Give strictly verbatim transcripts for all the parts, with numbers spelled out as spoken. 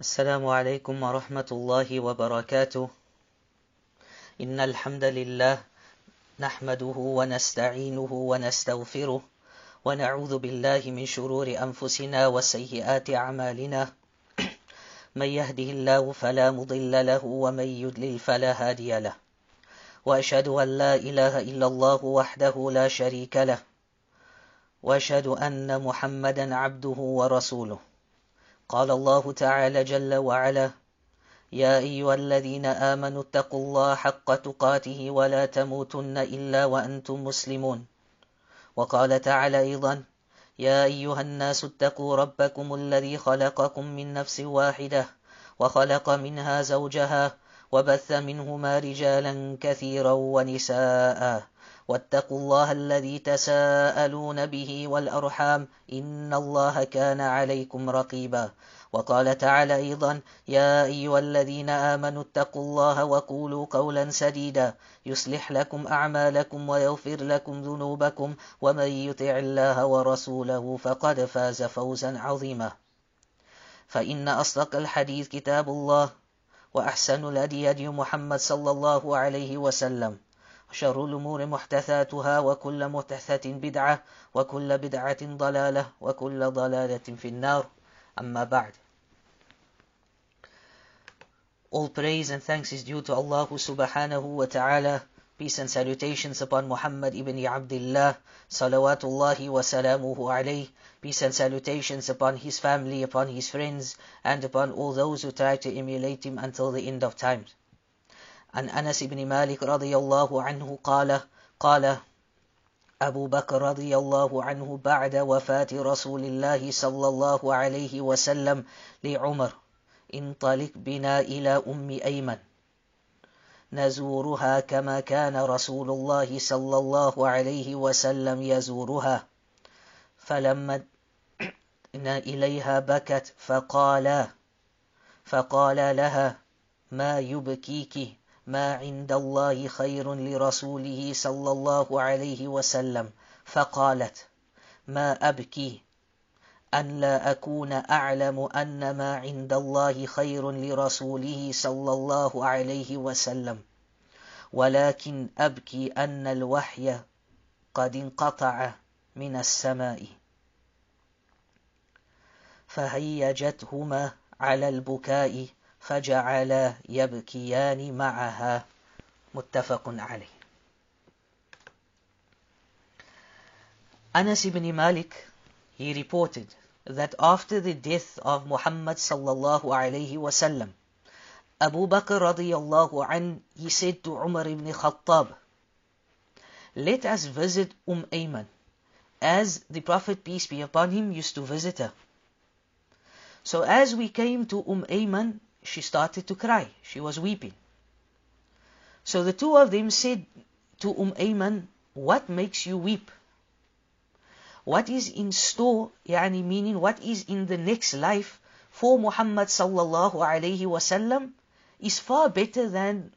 Assalamu alaikum wa rahmatullahi wa barakatuh. Innal hamdalillah nahmaduhu wa nasta'inuhu wa nastaghfiruh wa na'udhu billahi min shururi anfusina wa sayyiati a'malina. Man yahdihillahu fala mudilla lahu wa man yudlil fala hadiya lahu. Wa ashhadu an la ilaha illallah wahdahu la sharika lahu. Wa ashhadu anna Muhammadan 'abduhu wa rasuluh. قال الله تعالى جل وعلا يا أيها الذين آمنوا اتقوا الله حق تقاته ولا تموتن إلا وأنتم مسلمون وقال تعالى أيضا يا أيها الناس اتقوا ربكم الذي خلقكم من نفس واحدة وخلق منها زوجها وبث منهما رجالا كثيرا ونساء واتقوا الله الذي تساءلون به والأرحام إن الله كان عليكم رقيبا وقال تعالى أيضا يا أيها الذين آمنوا اتقوا الله وقولوا قولا سديدا يصلح لكم أعمالكم ويغفر لكم ذنوبكم ومن يطع الله ورسوله فقد فاز فوزا عظيما فإن أصدق الحديث كتاب الله وأحسن الهدي هدي محمد صلى الله عليه وسلم شر الأمور محدثاتها وكل محدثة بدعة وكل بدعة ضلالة وكل ضلالة في النار أما بعد. All praise and thanks is due to Allah subhanahu wa ta'ala. Peace and salutations upon Muhammad ibn Abdullah, salawatullahi wa salamuhu alayh. Peace and salutations upon his family, upon his friends, and upon all those who try to emulate him until the end of time. عن أنس بن مالك رضي الله عنه قال قال أبو بكر رضي الله عنه بعد وفاة رسول الله صلى الله عليه وسلم لعمر انطلق بنا إلى أم أيمن نزورها كما كان رسول الله صلى الله عليه وسلم يزورها فلما دنا إليها بكت فقال فقال لها ما يبكيك ما عند الله خير لرسوله صلى الله عليه وسلم فقالت ما أبكي أن لا أكون أعلم أن ما عند الله خير لرسوله صلى الله عليه وسلم ولكن أبكي أن الوحي قد انقطع من السماء فهيجتهما على البكاء فَجَعَلَا يَبْكِيَانِ مَعَهَا مُتَّفَقٌ عَلَيْهِ. Anas ibn Malik, he reported that after the death of Muhammad sallallahu alayhi wasallam, Abu Bakr radiyallahu an, he said to Umar ibn Khattab, let us visit Umm Ayman, as the Prophet peace be upon him used to visit her. So as we came to Umm Ayman, she started to cry. She was weeping. So the two of them said to Umm Ayman, what makes you weep? What is in store, yani meaning what is in the next life for Muhammad sallallahu alayhi wasallam is far better than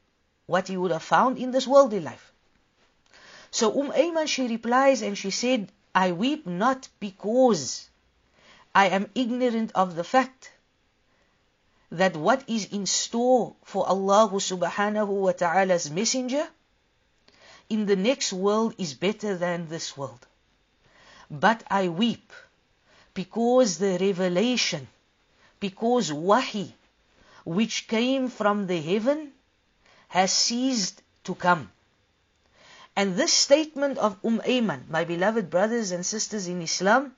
what he would have found in this worldly life. So Umm Ayman, she replies and she said, I weep not because I am ignorant of the fact that what is in store for Allah subhanahu wa ta'ala's messenger in the next world is better than this world. But I weep because the revelation, because wahi, which came from the heaven, has ceased to come. And this statement of Umm Ayman, my beloved brothers and sisters in Islam,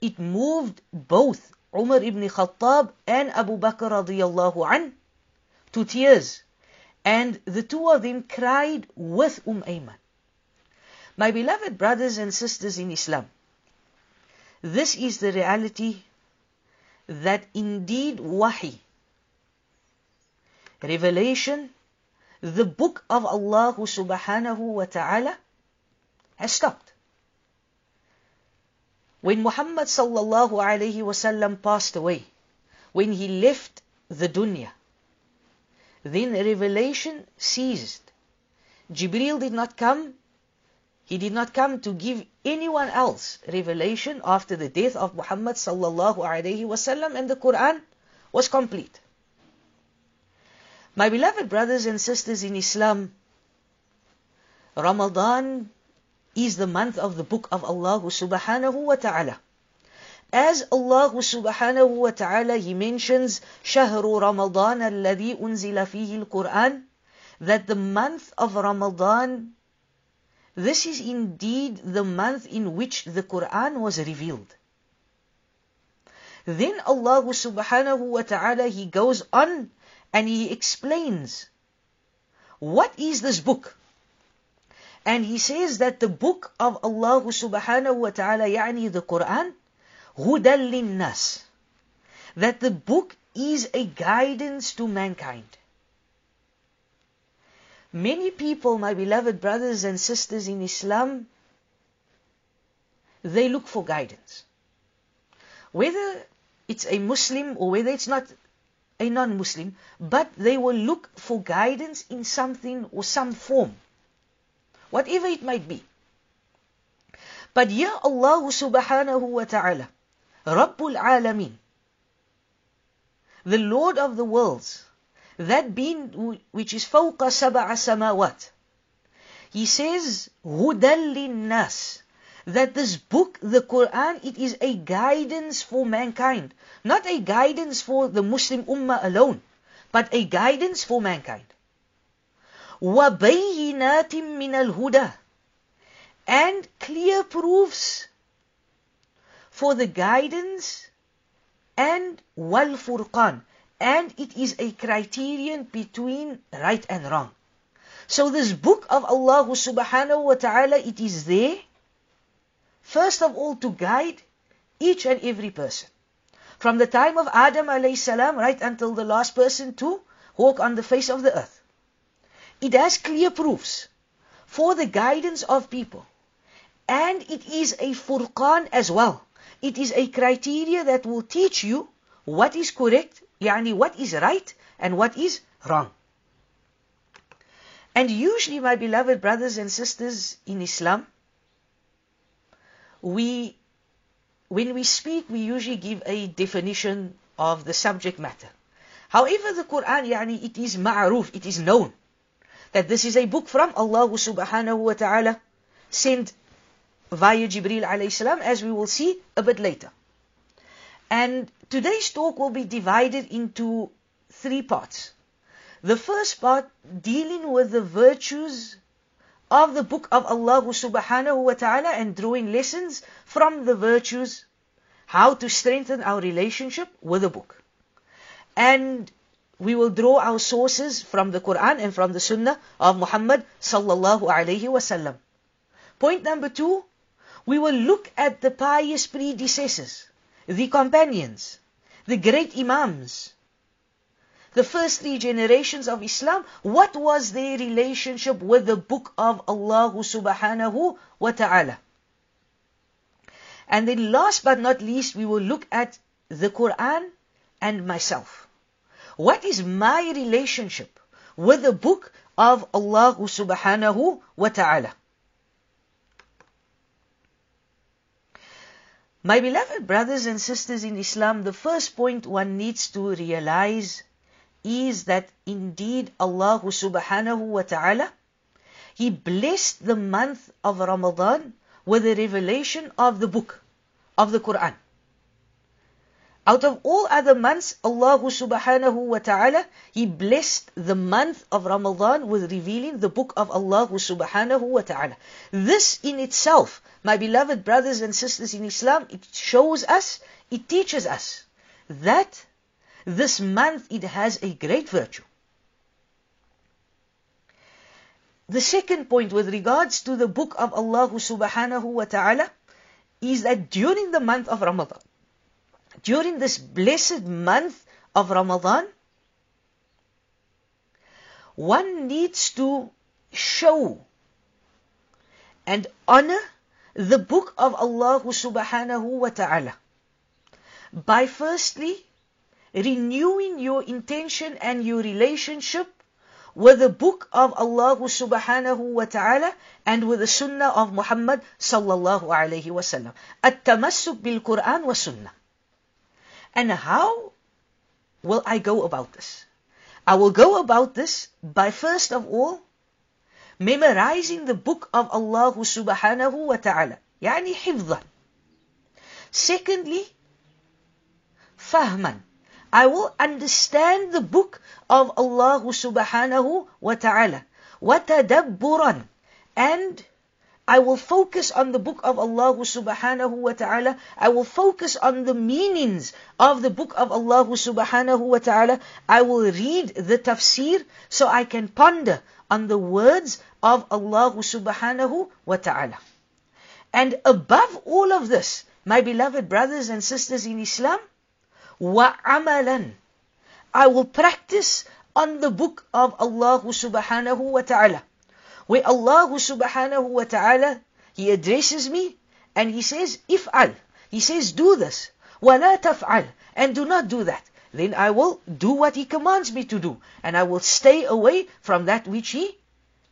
it moved both Umar ibn Khattab and Abu Bakr radiyallahu an to tears. And the two of them cried with Umm Ayman. My beloved brothers and sisters in Islam, this is the reality that indeed wahi, revelation, the book of Allah subhanahu wa ta'ala has stopped. When Muhammad sallallahu alayhi wasallam passed away, when he left the dunya, then revelation ceased. Jibreel did not come. He did not come to give anyone else revelation after the death of Muhammad sallallahu alayhi wasallam, and the Quran was complete. My beloved brothers and sisters in Islam, Ramadan is the month of the book of Allah subhanahu wa ta'ala. As Allah subhanahu wa ta'ala, He mentions شَهْرُ رَمَضَانَ الَّذِي أُنزِلَ فِيهِ الْقُرْآنِ, that the month of Ramadan, this is indeed the month in which the Qur'an was revealed. Then Allah subhanahu wa ta'ala, He goes on and He explains, what is this book? And He says that the book of Allah subhanahu wa ta'ala, يعني the Qur'an, هُدًى لِلنَّاسِ, that the book is a guidance to mankind. Many people, my beloved brothers and sisters in Islam, they look for guidance. Whether it's a Muslim or whether it's not a non-Muslim, but they will look for guidance in something or some form, whatever it might be. But here Allah subhanahu wa ta'ala, Rabbul Alameen, the Lord of the worlds, that being which is fawqa sab'a samawat, He says, هُدًى لِلنَّاسِ, that this book, the Qur'an, it is a guidance for mankind. Not a guidance for the Muslim ummah alone, but a guidance for mankind. وَبَيِّنَاتٍ مِّنَ الْهُدَى, and clear proofs for the guidance, and wal-furqan, and it is a criterion between right and wrong. So this book of Allah subhanahu wa ta'ala, it is there, first of all, to guide each and every person. From the time of Adam alayhi salam right until the last person to walk on the face of the earth. It has clear proofs for the guidance of people. And it is a furqan as well. It is a criteria that will teach you what is correct, yani what is right and what is wrong. And usually, my beloved brothers and sisters in Islam, we, when we speak, we usually give a definition of the subject matter. However, the Qur'an, yani, it is ma'ruf, it is known, that this is a book from Allah subhanahu wa ta'ala, sent via Jibreel alayhi salam, as we will see a bit later. And today's talk will be divided into three parts. The first part dealing with the virtues of the book of Allah subhanahu wa ta'ala and drawing lessons from the virtues, how to strengthen our relationship with the book. And we will draw our sources from the Qur'an and from the Sunnah of Muhammad sallallahu alayhi wa sallam. Point number two, we will look at the pious predecessors, the companions, the great imams, the first three generations of Islam. What was their relationship with the book of Allah subhanahu wa ta'ala? And then last but not least, we will look at the Qur'an and myself. What is my relationship with the book of Allah subhanahu wa ta'ala? My beloved brothers and sisters in Islam, the first point one needs to realize is that indeed Allah subhanahu wa ta'ala, He blessed the month of Ramadan with the revelation of the book, of the Qur'an. Out of all other months, Allah subhanahu wa ta'ala, He blessed the month of Ramadan with revealing the book of Allah subhanahu wa ta'ala. This in itself, my beloved brothers and sisters in Islam, it shows us, it teaches us that this month, it has a great virtue. The second point with regards to the book of Allah subhanahu wa ta'ala is that during the month of Ramadan, during this blessed month of Ramadan, one needs to show and honor the book of Allah subhanahu wa ta'ala by firstly renewing your intention and your relationship with the book of Allah subhanahu wa ta'ala and with the sunnah of Muhammad sallallahu alayhi wa sallam. At-tamassuk bil Qur'an wa sunnah. And how will I go about this? I will go about this by first of all memorizing the book of Allah subhanahu wa ta'ala. Yani hifdhan. Secondly, fahman. I will understand the book of Allah subhanahu wa ta'ala. وَتَدَبُّرًا. And I will focus on the book of Allah subhanahu wa ta'ala. I will focus on the meanings of the book of Allah subhanahu wa ta'ala. I will read the tafsir so I can ponder on the words of Allah subhanahu wa ta'ala. And above all of this, my beloved brothers and sisters in Islam, وَعَمَلًا. I will practice on the book of Allah subhanahu wa ta'ala. Where Allah subhanahu wa ta'ala, He addresses me and He says, if'al. He says, do this. وَلَا تَفْعَل. And do not do that. Then I will do what He commands me to do. And I will stay away from that which He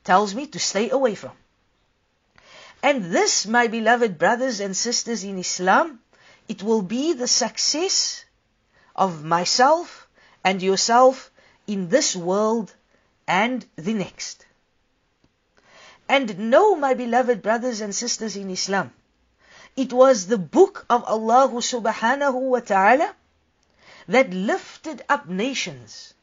tells me to stay away from. And this, my beloved brothers and sisters in Islam, it will be the success of myself and yourself in this world and the next. And know, my beloved brothers and sisters in Islam, it was the book of Allah subhanahu wa ta'ala that lifted up nations.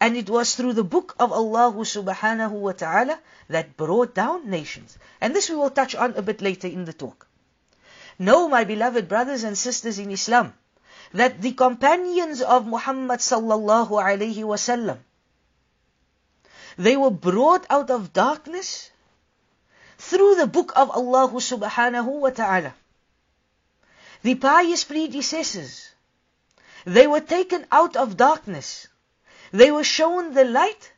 And it was through the book of Allah subhanahu wa ta'ala that brought down nations. And this we will touch on a bit later in the talk. Know, my beloved brothers and sisters in Islam, that the companions of Muhammad sallallahu alayhi wasallam, they were brought out of darkness through the book of Allah subhanahu wa ta'ala. The pious predecessors, they were taken out of darkness. They were shown the light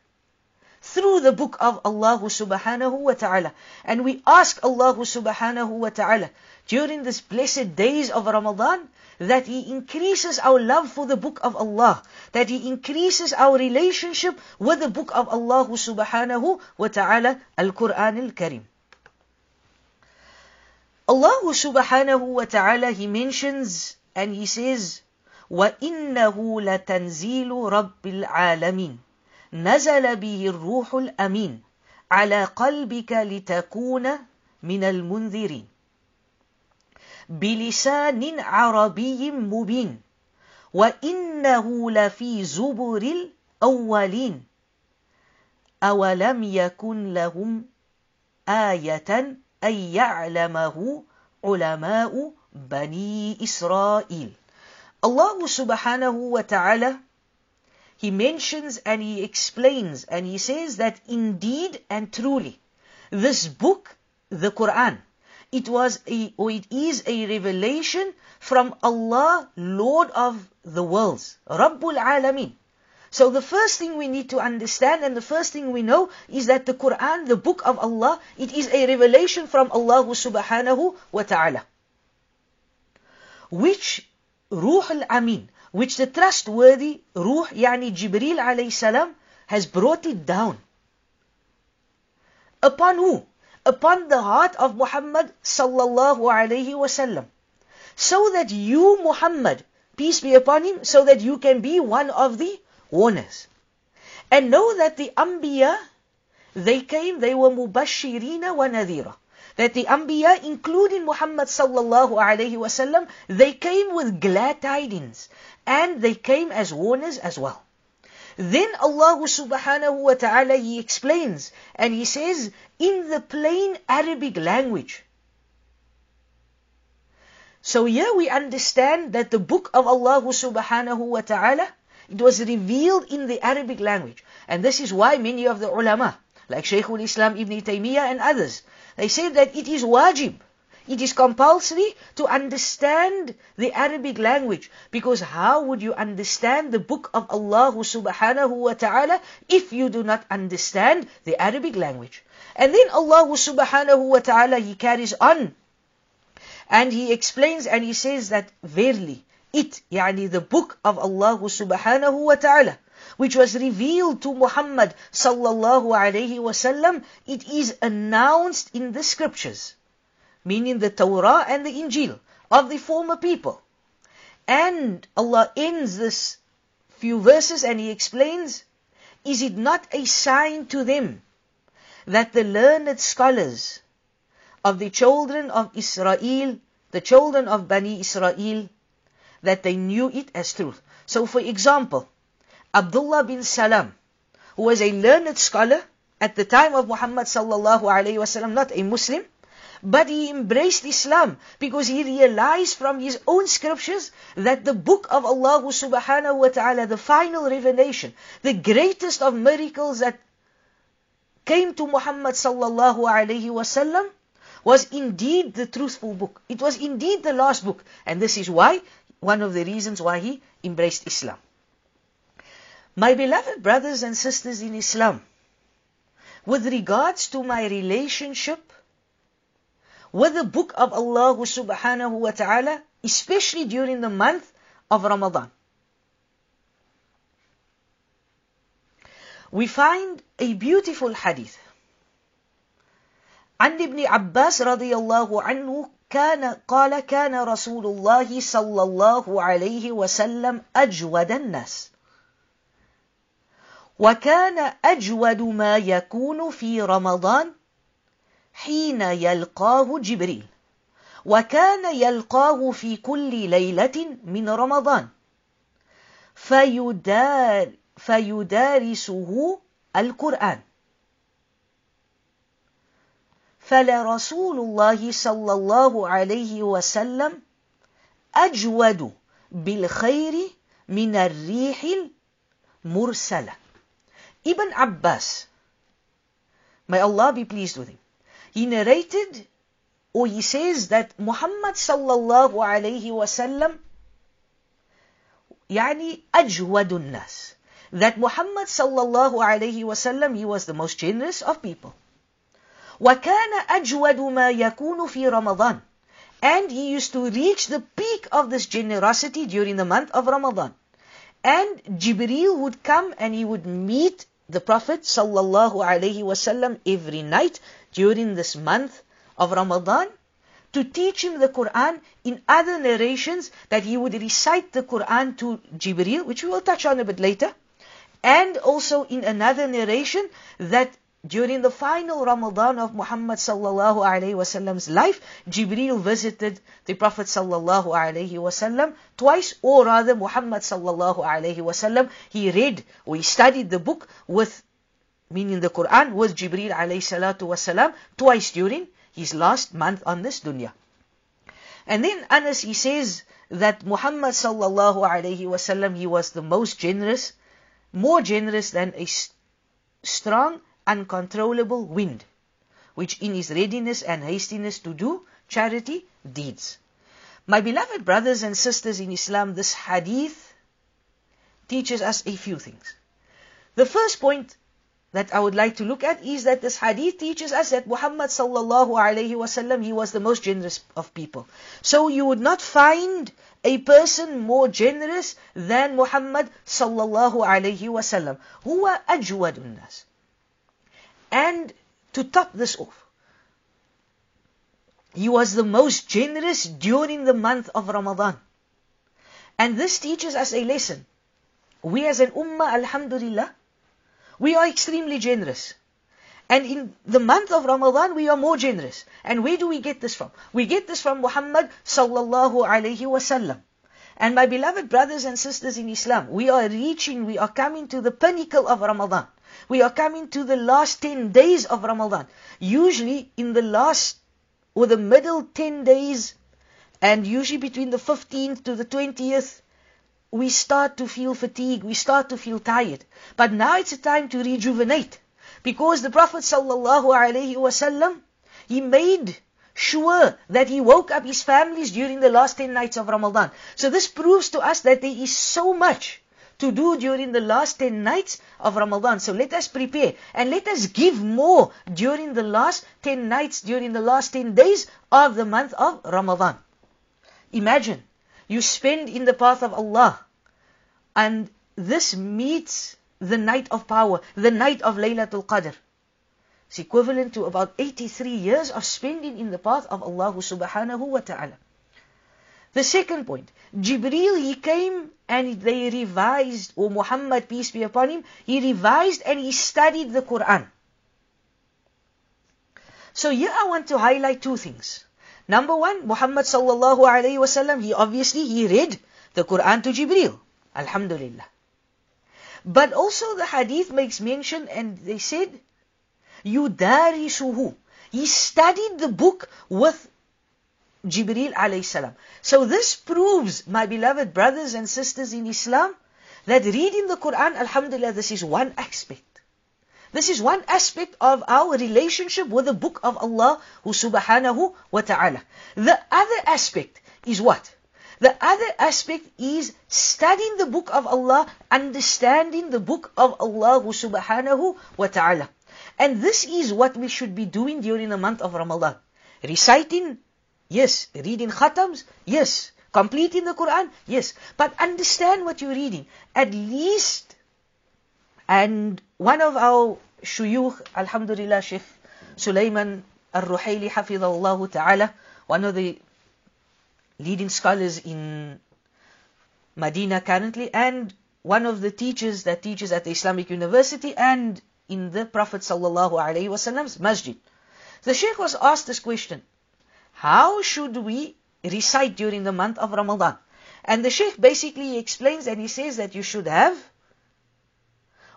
through the book of Allah subhanahu wa ta'ala. And we ask Allah subhanahu wa ta'ala during this blessed days of Ramadan, that He increases our love for the book of Allah, that He increases our relationship with the book of Allah subhanahu wa ta'ala, Al-Quran Al-Karim. Allah subhanahu wa ta'ala, He mentions and He says, وَإِنَّهُ لَتَنْزِيلُ رَبِّ الْعَالَمِينَ نَزَلَ بِهِ الرُّوحُ الْأَمِينَ عَلَى قَلْبِكَ لِتَكُونَ مِنَ الْمُنذِرِينَ بِلِسَانٍ عَرَبِيٍّ مُبِينٍ وَإِنَّهُ لَفِي زُبُرِ الْأَوَّلِينَ أَوَلَمْ يَكُنْ لَهُمْ آيَةً أَنْ يَعْلَمَهُ عُلَمَاءُ بَنِي إِسْرَائِيلَ. Allah subhanahu wa ta'ala, He mentions and He explains and He says that indeed and truly, this book, the Quran, it was a, or it is a revelation from Allah, Lord of the worlds, Rabbul Alameen. So the first thing we need to understand and the first thing we know is that the Quran, the book of Allah, it is a revelation from Allah subhanahu wa ta'ala. Which Ruh al-Amin, which the trustworthy Ruh, yani Jibreel alayhi salam, has brought it down. Upon who? Upon the heart of Muhammad sallallahu alayhi wasallam. So that you, Muhammad, peace be upon him, so that you can be one of the warners. And know that the Anbiya, they came, they were mubashirina wa nadhira. That the Anbiya, including Muhammad sallallahu alayhi wasallam, they came with glad tidings. And they came as warners as well. Then Allah subhanahu wa ta'ala, He explains and He says in the plain Arabic language. So here we understand that the book of Allah subhanahu wa ta'ala, it was revealed in the Arabic language. And this is why many of the ulama, like Shaykhul Islam Ibn Taymiyyah and others, they say that it is wajib, it is compulsory to understand the Arabic language. Because how would you understand the book of Allah subhanahu wa ta'ala if you do not understand the Arabic language? And then Allah subhanahu wa ta'ala, He carries on. And He explains and He says that verily, it, yani the book of Allah subhanahu wa ta'ala, which was revealed to Muhammad sallallahu alayhi wasallam, it is announced in the scriptures, meaning the Torah and the Injil of the former people. And Allah ends this few verses, and he explains, is it not a sign to them that the learned scholars of the children of Israel, the children of Bani Israel, that they knew it as truth? So for example, Abdullah bin Salam, who was a learned scholar at the time of Muhammad sallallahu alayhi wa sallam, not a Muslim, but he embraced Islam because he realized from his own scriptures that the book of Allah subhanahu wa ta'ala, the final revelation, the greatest of miracles that came to Muhammad sallallahu alayhi wa sallam, was indeed the truthful book. It was indeed the last book. And this is why, one of the reasons why he embraced Islam. My beloved brothers and sisters in Islam, with regards to my relationship with the book of Allah subhanahu wa ta'ala, especially during the month of Ramadan, we find a beautiful hadith. عن ابن عباس رضي الله عنه كان قال كان رسول الله صلى الله عليه وسلم أجود الناس وكان أجود ما يكون في رمضان حين يلقاه جبريل وكان يلقاه في كل ليلة من رمضان فيدار فيدارسه القرآن فلرسول الله صلى الله عليه وسلم أجود بالخير من الريح المرسلة. Ibn Abbas, may Allah be pleased with him, he narrated, or he says, that Muhammad sallallahu alayhi wa sallam, يعني أجود الناس, that Muhammad sallallahu alayhi wa sallam, he was the most generous of people. وَكَانَ أَجْوَدُ مَا يَكُونُ فِي رَمَضَانِ, and he used to reach the peak of this generosity during the month of Ramadan. And Jibreel would come and he would meet the Prophet sallallahu alaihi wasallam every night during this month of Ramadan to teach him the Quran. In other narrations, that he would recite the Quran to Jibreel, which we will touch on a bit later. And also in another narration, that during the final Ramadan of Muhammad sallallahu alaihi wasallam's life, Jibreel visited the Prophet sallallahu alaihi wasallam twice, or rather Muhammad sallallahu alaihi wasallam, he read or he studied the book with, meaning the Quran, with Jibreel alayhi salatu wasallam twice during his last month on this dunya. And then Anas, he says that Muhammad sallallahu alaihi wasallam, he was the most generous, more generous than a strong, uncontrollable wind, which in his readiness and hastiness to do charity deeds. My beloved brothers and sisters in Islam, this hadith teaches us a few things. The first point that I would like to look at is that this hadith teaches us that Muhammad sallallahu alayhi wasallam, he was the most generous of people. So you would not find a person more generous than Muhammad sallallahu alayhi wasallam. Huwa ajwadun nas. And to top this off, he was the most generous during the month of Ramadan. And this teaches us a lesson. We as an ummah, alhamdulillah, we are extremely generous. And in the month of Ramadan, we are more generous. And where do we get this from? We get this from Muhammad sallallahu alayhi wa sallam. And my beloved brothers and sisters in Islam, we are reaching, we are coming to the pinnacle of Ramadan. We are coming to the last ten days of Ramadan. Usually in the last or the middle ten days, and usually between the fifteenth to the twentieth, we start to feel fatigue, we start to feel tired. But now it's a time to rejuvenate, because the Prophet sallallahu alaihi wasallam, he made sure that he woke up his families during the last ten nights of Ramadan. So this proves to us that there is so much to do during the last ten nights of Ramadan. So let us prepare and let us give more during the last ten nights, during the last ten days of the month of Ramadan. Imagine, you spend in the path of Allah, and this meets the night of power, the night of Laylatul Qadr. It's equivalent to about eighty-three years of spending in the path of Allah subhanahu wa ta'ala. The second point, Jibreel, he came and they revised, or Muhammad, peace be upon him, he revised and he studied the Quran. So here I want to highlight two things. Number one, Muhammad sallallahu alayhi wa sallam, he obviously, he read the Quran to Jibreel. Alhamdulillah. But also the hadith makes mention, and they said, Yudarisuhu. He studied the book with Jibreel alayhi salam. So this proves, my beloved brothers and sisters in Islam, that reading the Quran, alhamdulillah, this is one aspect. This is one aspect of our relationship with the book of Allah subhanahu wa ta'ala. The other aspect is what? The other aspect is studying the book of Allah, understanding the book of Allah subhanahu wa ta'ala. And this is what we should be doing during the month of Ramadan. Reciting, yes. Reading khatams, yes. Completing the Quran, yes. But understand what you're reading. At least, and one of our shuyukh, alhamdulillah, Sheikh Sulaiman Al-Ruhaili, hafidhahullah ta'ala, one of the leading scholars in Medina currently, and one of the teachers that teaches at the Islamic University and in the Prophet sallallahu alaihi wasallam's masjid. The Sheikh was asked this question, how should we recite during the month of Ramadan? And the Sheikh basically explains and he says that you should have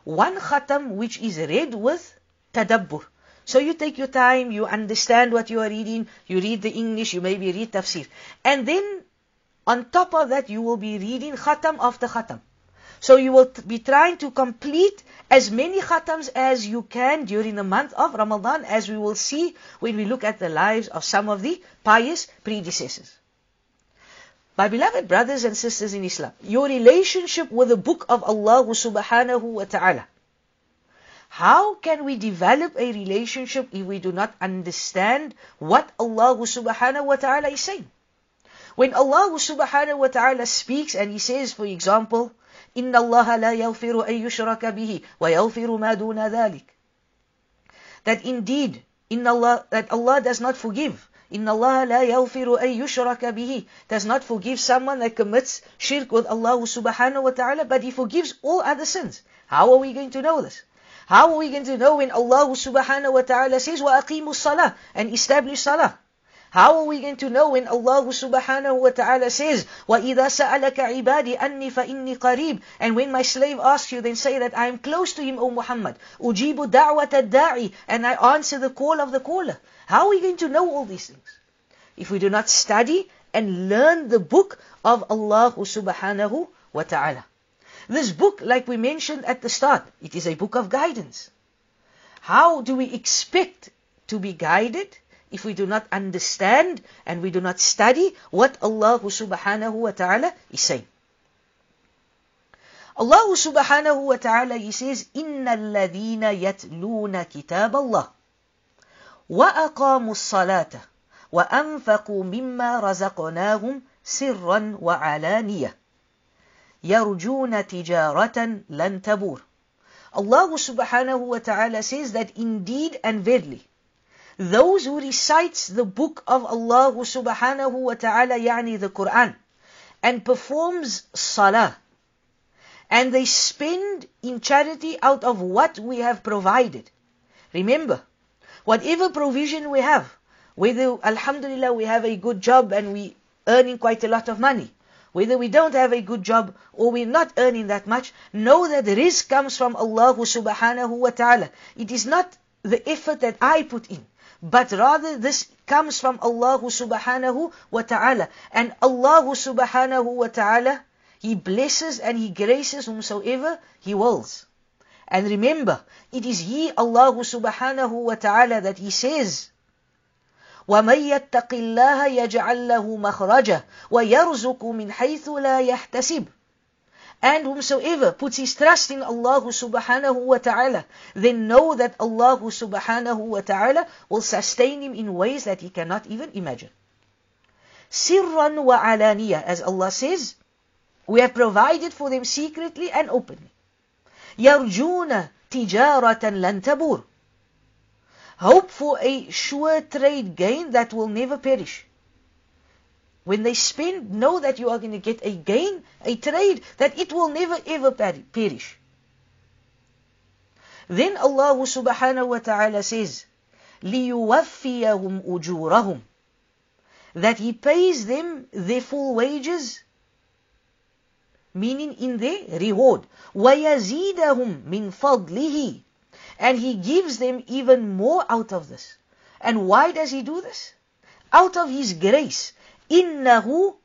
one khatam which is read with tadabbur. So you take your time, you understand what you are reading, you read the English, you maybe read tafsir. And then on top of that you will be reading khatam after khatam. So you will be trying to complete as many khatams as you can during the month of Ramadan, as we will see when we look at the lives of some of the pious predecessors. My beloved brothers and sisters in Islam, your relationship with the book of Allah subhanahu wa ta'ala. How can we develop a relationship if we do not understand what Allah subhanahu wa ta'ala is saying? When Allah subhanahu wa ta'ala speaks and He says, for example, إِنَّ اللَّهَ لَا يَغْفِرُ أَن يُشْرَكَ بِهِ وَيَغْفِرُ مَا دُونَ ذَلِكَ. That indeed, in Allah, that Allah does not forgive. Inna Allah la yaghfiru ay yushraka bihi, does not forgive someone that commits shirk with Allah subhanahu wa ta'ala, but He forgives all other sins. How are we going to know this? How are we going to know when Allah subhanahu wa ta'ala says, wa aqimu salah, and establish salah? How are we going to know when Allah subhanahu wa ta'ala says, wa idha sa'alaka ibadi anni fa inni qareeb, and when my slave asks you, then say that I am close to him, O Muhammad, ujibu da'wata da'i, and I answer the call of the caller. How are we going to know all these things if we do not study and learn the book of Allah subhanahu wa ta'ala? This book, like we mentioned at the start, it is a book of guidance. How do we expect to be guided if we do not understand and we do not study what Allah subhanahu wa ta'ala is saying? Allah subhanahu wa ta'ala, He says, إِنَّ الَّذِينَ يَتْلُونَ كِتَابَ اللَّهِ وَأَقَامُوا الصَّلَاةَ وَأَنْفَقُوا مِمَّا رَزَقْنَاهُمْ سِرًّا وَعَلَانِيَةً يَرْجُونَ تِجَارَةً لَنْ تَبُورَ. Allah subhanahu wa ta'ala says that indeed and verily, those who recites the book of Allah subhanahu wa ta'ala, yani the Quran, and performs salah, and they spend in charity out of what we have provided. Remember, whatever provision we have, whether, alhamdulillah, we have a good job and we earning quite a lot of money, whether we don't have a good job or we're not earning that much, know that the rizq comes from Allah subhanahu wa ta'ala. It is not the effort that I put in, but rather this comes from Allah subhanahu wa ta'ala. And Allah subhanahu wa ta'ala, He blesses and He graces whomsoever He wills. And remember, it is He, Allah subhanahu wa ta'ala, that He says, وَمَنْ يَتَّقِ اللَّهَ يَجْعَلْ لَهُ مَخْرَجَهُ وَيَرْزُقُ مِنْ حَيْثُ لَا يَحْتَسِبُ. And whomsoever puts his trust in Allah subhanahu wa ta'ala, then know that Allah subhanahu wa ta'ala will sustain him in ways that he cannot even imagine. سِرًّا وَعَلَانِيَةً, as Allah says, we have provided for them secretly and openly. يَرْجُونَ تِجَارَةً لَنْ تَبُورَ. Hope for a sure trade gain that will never perish. When they spend, know that you are going to get a gain, a trade, that it will never ever perish. Then Allah subhanahu wa ta'ala says, لِيُوَفِّيَهُمْ أُجُورَهُمْ, that He pays them their full wages, meaning in their reward. وَيَزِيدَهُمْ مِنْ فَضْلِهِ, and He gives them even more out of this. And why does He do this? Out of His grace. إِنَّهُ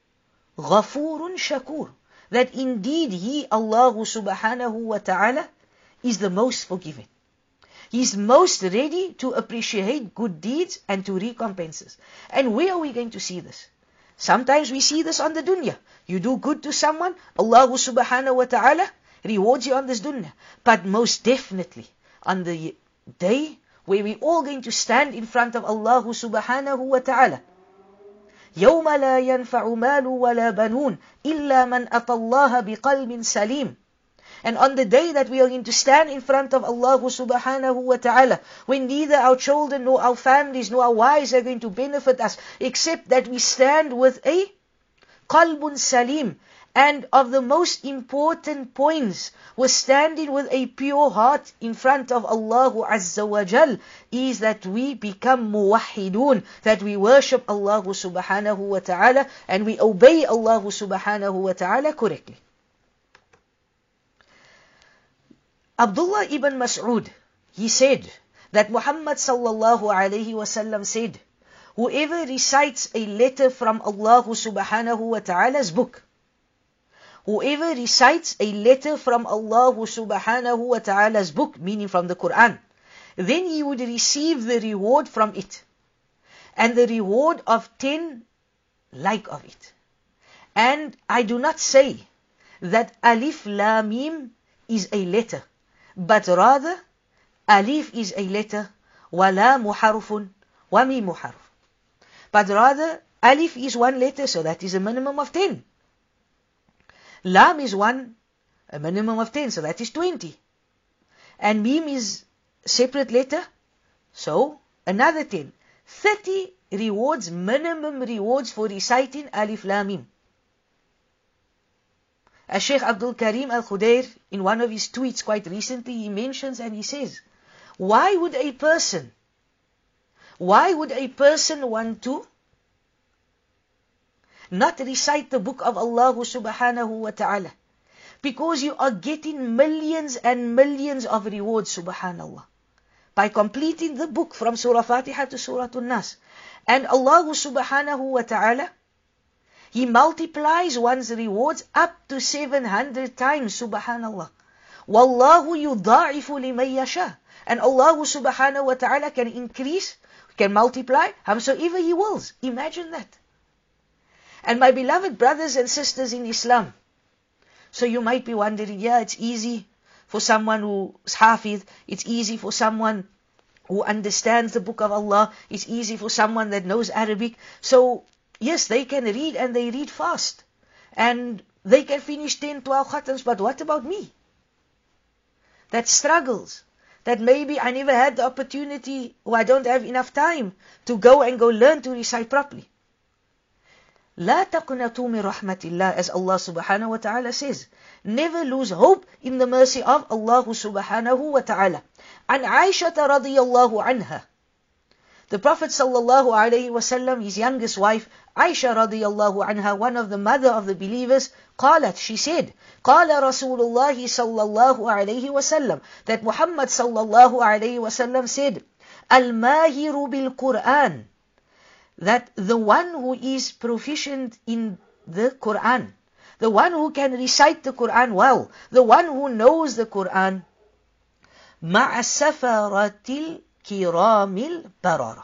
غَفُورٌ شَكُورٌ, that indeed He, Allah subhanahu wa ta'ala, is the most forgiving. He is most ready to appreciate good deeds and to recompenses. And where are we going to see this? Sometimes we see this on the dunya. You do good to someone, Allah subhanahu wa ta'ala rewards you on this dunya. But most definitely, on the day where we're all going to stand in front of Allah subhanahu wa ta'ala, يَوْمَ لَا يَنْفَعُ مَالُ وَلَا بَنُونَ إِلَّا مَنْ أَتَى اللَّهَ بِقَلْبٍ سَلِيمٍ. And on the day that we are going to stand in front of Allah subhanahu wa ta'ala, when neither our children nor our families nor our wives are going to benefit us, except that we stand with a qalbun salim. And of the most important points, was standing with a pure heart in front of Allah azza wa jal, is that we become muwahhidun, that we worship Allah subhanahu wa ta'ala and we obey Allah subhanahu wa ta'ala correctly. Abdullah ibn Mas'ud, he said that Muhammad sallallahu alayhi wa sallam said, whoever recites a letter from Allah subhanahu wa ta'ala's book, whoever recites a letter from Allah subhanahu wa ta'ala's book, meaning from the Quran, then he would receive the reward from it, and the reward of ten like of it. And I do not say that Alif Lam Mim is a letter, but rather, alif is a letter, wa lamu harfun, wa mimu harf. But rather, alif is one letter, so that is a minimum of ten. Lam is one, a minimum of ten, so that is twenty. And mim is separate letter, so another ten. thirty rewards, minimum rewards for reciting alif lam mim. As Shaykh Abdul Karim Al-Khudeir, in one of his tweets quite recently, he mentions and he says, why would a person, why would a person want to not recite the book of Allah subhanahu wa ta'ala? Because you are getting millions and millions of rewards, subhanallah, by completing the book from Surah Fatiha to Surah An-Nas. And Allah subhanahu wa ta'ala, He multiplies one's rewards up to seven hundred times, subhanallah. Wallahu yudha'ifu liman yasha. And Allah subhanahu wa ta'ala can increase, can multiply, howsoever He wills. Imagine that. And my beloved brothers and sisters in Islam, so you might be wondering, yeah, it's easy for someone who's hafidh, it's easy for someone who understands the book of Allah, it's easy for someone that knows Arabic, so yes, they can read and they read fast. And they can finish ten, twelve khatams, but what about me? That struggles. That maybe I never had the opportunity, or I don't have enough time to go and go learn to recite properly. La taqnatu min rahmatillah, as Allah subhanahu wa ta'ala says. Never lose hope in the mercy of Allah subhanahu wa ta'ala. An Aisha radiyallahu anha, the Prophet sallallahu alayhi wa sallam, his youngest wife, Aisha radiyallahu anha, one of the mother of the believers, qalat, she said, قال رسول الله صلى الله عليه وسلم, that Muhammad sallallahu alayhi wa sallam said, al-mahiru bil-Qur'an, that the one who is proficient in the Qur'an, the one who can recite the Qur'an well, the one who knows the Qur'an, مَعَ السَّفَرَةِ Kiramil Barara,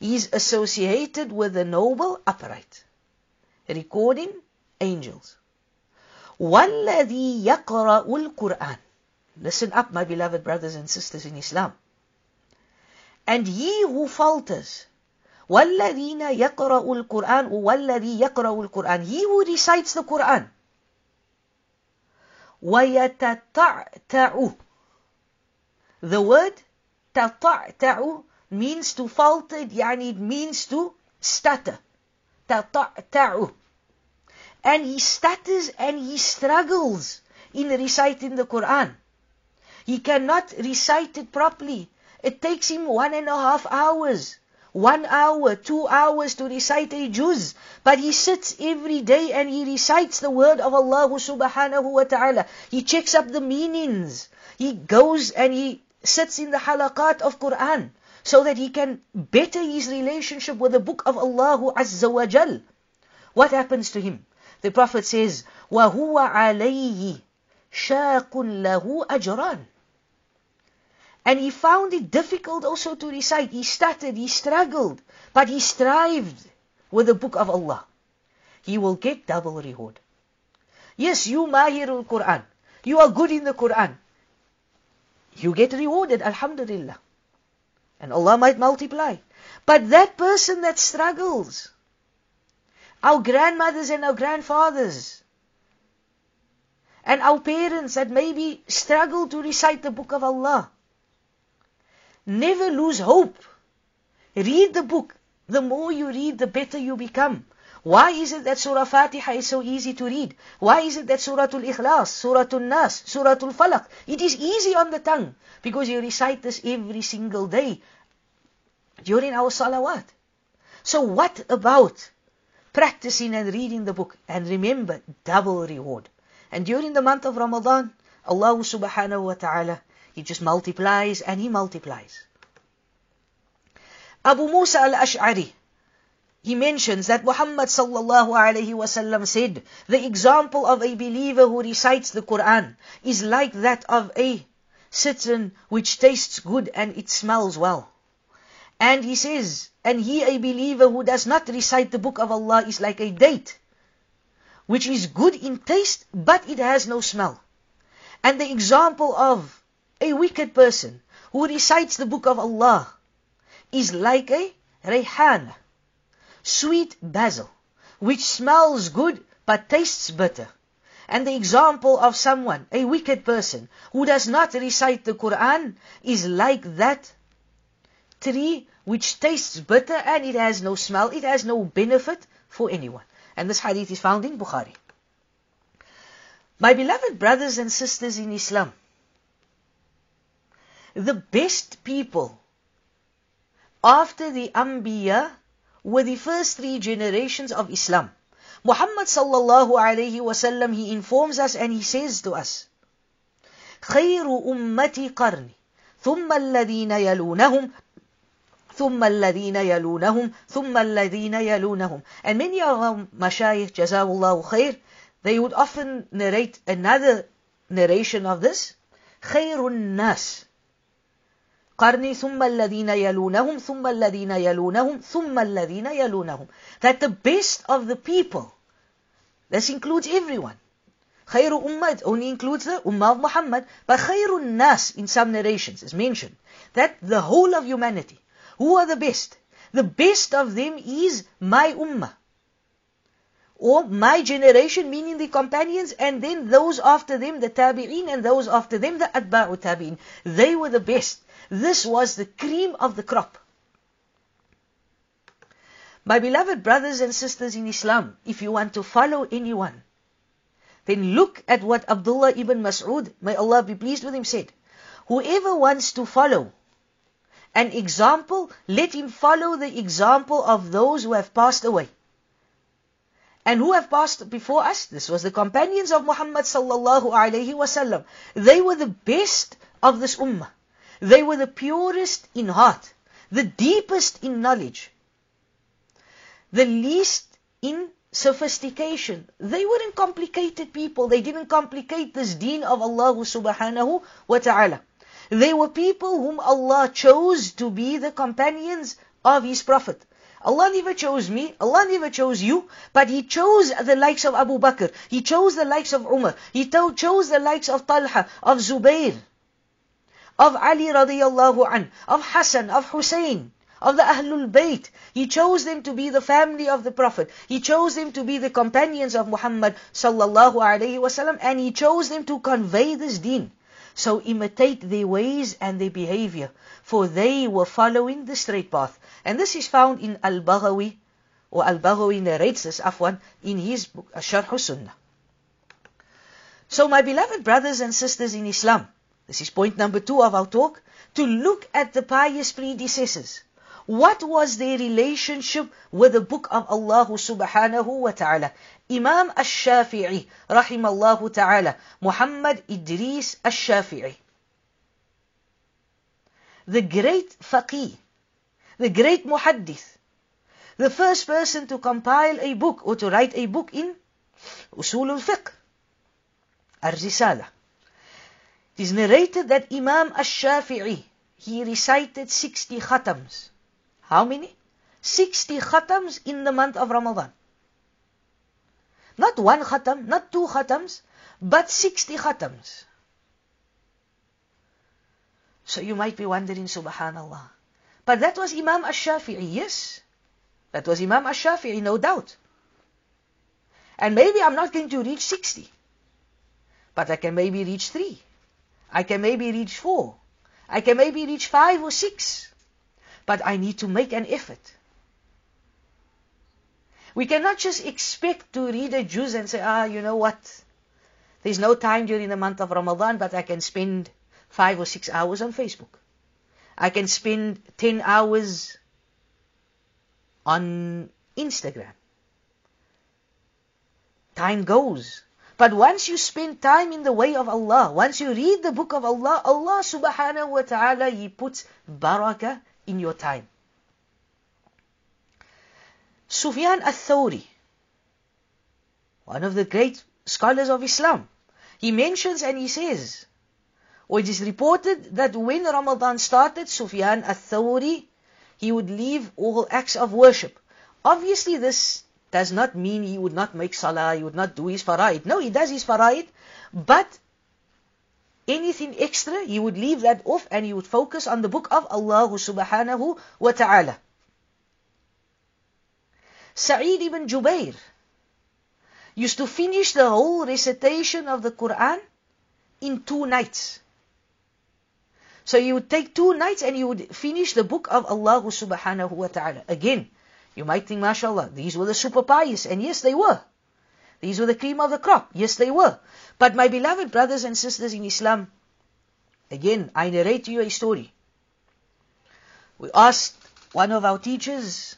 he is associated with the noble upright, recording angels. وَالَّذِي يَقْرَأُ الْقُرْآنِ, listen up, my beloved brothers and sisters in Islam. And he who falters, وَالَّذِينَ يَقْرَأُ الْقُرْآنِ وَالَّذِي يَقْرَأُ الْقُرْآنِ, he who recites the Qur'an, وَيَتَتَعْتَعُ, the word tata'u means to falter, yani it means to stutter, تَطَعْتَعُ. And he stutters and he struggles in reciting the Quran. He cannot recite it properly. It takes him one and a half hours, one hour, two hours to recite a juz. But he sits every day and he recites the word of Allah subhanahu wa ta'ala. He checks up the meanings. He goes and he sits in the halaqat of Quran so that he can better his relationship with the book of Allah azza wa jal. What happens to him? The Prophet says, وَهُوَ عَلَيْهِ شَاقٌ لَهُ أَجْرًا. And he found it difficult also to recite. He stuttered, he struggled, but he strived with the book of Allah. He will get double reward. Yes, you mahirul Quran. You are good in the Quran. You get rewarded, alhamdulillah. And Allah might multiply. But that person that struggles, our grandmothers and our grandfathers, and our parents that maybe struggle to recite the book of Allah, never lose hope. Read the book. The more you read, the better you become. Why is it that Surah Fatiha is so easy to read? Why is it that Surah Al-Ikhlas, Surah Al-Nas, Surah Al-Falaq, it is easy on the tongue? Because you recite this every single day during our salawat. So what about practicing and reading the book? And remember, double reward. And during the month of Ramadan, Allah subhanahu wa ta'ala, He just multiplies and He multiplies. Abu Musa al-Ash'ari, he mentions that Muhammad sallallahu alayhi wa sallam said, the example of a believer who recites the Quran is like that of a citron which tastes good and it smells well. And he says, and he, a believer who does not recite the book of Allah, is like a date, which is good in taste, but it has no smell. And the example of a wicked person who recites the book of Allah is like a rayhan, sweet basil, which smells good, but tastes bitter. And the example of someone, a wicked person, who does not recite the Quran, is like that tree which tastes bitter and it has no smell, it has no benefit for anyone. And this hadith is found in Bukhari. My beloved brothers and sisters in Islam, the best people after the Anbiya were the first three generations of Islam. Muhammad sallallahu alayhi wa sallam, he informs us and he says to us, خَيْرُ أُمَّتِ قَرْنِ ثُمَّ الَّذِينَ يَلُونَهُمْ ثُمَّ الَّذِينَ يَلُونَهُمْ ثُمَّ الَّذِينَ يَلُونَهُمْ. And many of our mashayikh, jazahullahu khair, they would often narrate another narration of this. خَيْرُ النَّاسِ قَرْنِ ثُمَّ الَّذِينَ يَلُونَهُمْ ثُمَّ الَّذِينَ يَلُونَهُمْ ثُمَّ الَّذِينَ يَلُونَهُمْ. That the best of the people, this includes everyone. خَيْرُ أُمَّةٍ only includes the Ummah of Muhammad, but خَيْرُ النَّاسِ in some narrations is mentioned. That the whole of humanity, who are the best? The best of them is my ummah, or my generation, meaning the companions, and then those after them, the tabi'een, and those after them, the atba'u tabi'een. They were the best. This was the cream of the crop. My beloved brothers and sisters in Islam, if you want to follow anyone, then look at what Abdullah ibn Mas'ud, may Allah be pleased with him, said. Whoever wants to follow an example, let him follow the example of those who have passed away. And who have passed before us? This was the companions of Muhammad sallallahu alayhi wa sallam. They were the best of this ummah. They were the purest in heart, the deepest in knowledge, the least in sophistication. They weren't complicated people. They didn't complicate this deen of Allah subhanahu wa ta'ala. They were people whom Allah chose to be the companions of His Prophet. Allah never chose me, Allah never chose you, but He chose the likes of Abu Bakr, He chose the likes of Umar, He chose the likes of Talha, of Zubair, of Ali radiyallahu an, of Hassan, of Hussein, of the Ahlul Bayt. He chose them to be the family of the Prophet. He chose them to be the companions of Muhammad sallallahu alayhi wa sallam, and He chose them to convey this deen. So imitate their ways and their behavior, for they were following the straight path. And this is found in Al-Baghawi, or Al-Baghawi narrates this, Afwan, in his book, Sharh Sunnah. So my beloved brothers and sisters in Islam, this is point number two of our talk, to look at the pious predecessors. What was their relationship with the book of Allah subhanahu wa ta'ala? Imam Ash-Shafi'i, rahimallahu ta'ala, Muhammad Idris al-Shafi'i, the great faqih, the great muhaddith, the first person to compile a book or to write a book in Usul al-Fiqh, Ar-Risala. It is narrated that Imam Ash-Shafi'i, he recited sixty khatams. How many? sixty khatams in the month of Ramadan. Not one khatam, not two khatams, but sixty khatams. So you might be wondering, subhanallah, but that was Imam Ash-Shafi'i, yes? That was Imam Ash-Shafi'i, no doubt. And maybe I'm not going to reach sixty, but I can maybe reach three. I can maybe reach four. I can maybe reach five or six. But I need to make an effort. We cannot just expect to read a juz and say, ah, you know what? There's no time during the month of Ramadan, but I can spend five or six hours on Facebook. I can spend ten hours on Instagram. Time goes. But once you spend time in the way of Allah, once you read the book of Allah, Allah subhanahu wa ta'ala, He puts barakah in your time. Sufyan al-Thawri, one of the great scholars of Islam, he mentions and he says, or it is reported that when Ramadan started, Sufyan al-Thawri, he would leave all acts of worship. Obviously this does not mean he would not make salah, he would not do his faraid. No, he does his faraid, but anything extra, he would leave that off and he would focus on the book of Allah subhanahu wa ta'ala. Sa'eed ibn Jubair used to finish the whole recitation of the Quran in two nights. So he would take two nights and he would finish the book of Allah subhanahu wa ta'ala. Again, you might think, mashallah, these were the super pious, and yes, they were. These were the cream of the crop, yes, they were. But my beloved brothers and sisters in Islam, again, I narrate to you a story. We asked one of our teachers